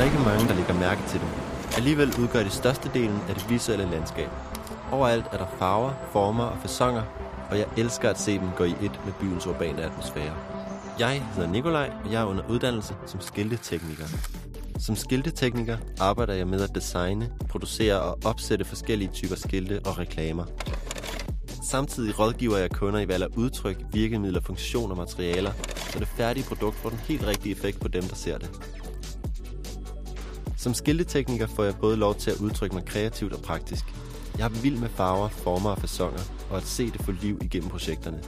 er ikke mange, der lægger mærke til dem. Alligevel udgør det størstedelen af det visuelle landskab. Overalt er der farver, former og faconer, og jeg elsker at se dem gå i ét med byens urbane atmosfære. Jeg hedder Nikolaj, og jeg er under uddannelse som skiltetekniker. Som skiltetekniker arbejder jeg med at designe, producere og opsætte forskellige typer skilte og reklamer. Samtidig rådgiver jeg kunder i valg af udtryk, virkemidler, funktioner og materialer, så det færdige produkt får den helt rigtige effekt på dem, der ser det. Som skiltetekniker får jeg både lov til at udtrykke mig kreativt og praktisk. Jeg er vild med farver, former og faconer, og at se det få liv igennem projekterne.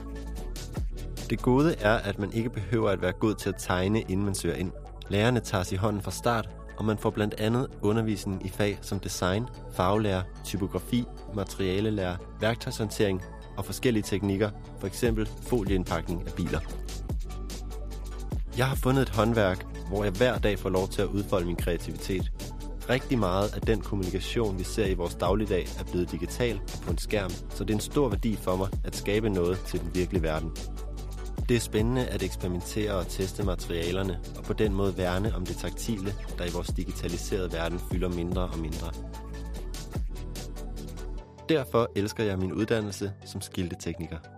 Det gode er, at man ikke behøver at være god til at tegne, inden man søger ind. Lærerne tager sig i hånden fra start, og man får blandt andet undervisning i fag som design, faglære, typografi, materialelære, værktøjshåndtering og forskellige teknikker, f.eks. folieindpakning af biler. Jeg har fundet et håndværk, hvor jeg hver dag får lov til at udfolde min kreativitet. Rigtig meget af den kommunikation, vi ser i vores dagligdag, er blevet digital og på en skærm, så det er en stor værdi for mig at skabe noget til den virkelige verden. Det er spændende at eksperimentere og teste materialerne, og på den måde værne om det taktile, der i vores digitaliserede verden fylder mindre og mindre. Derfor elsker jeg min uddannelse som skiltetekniker.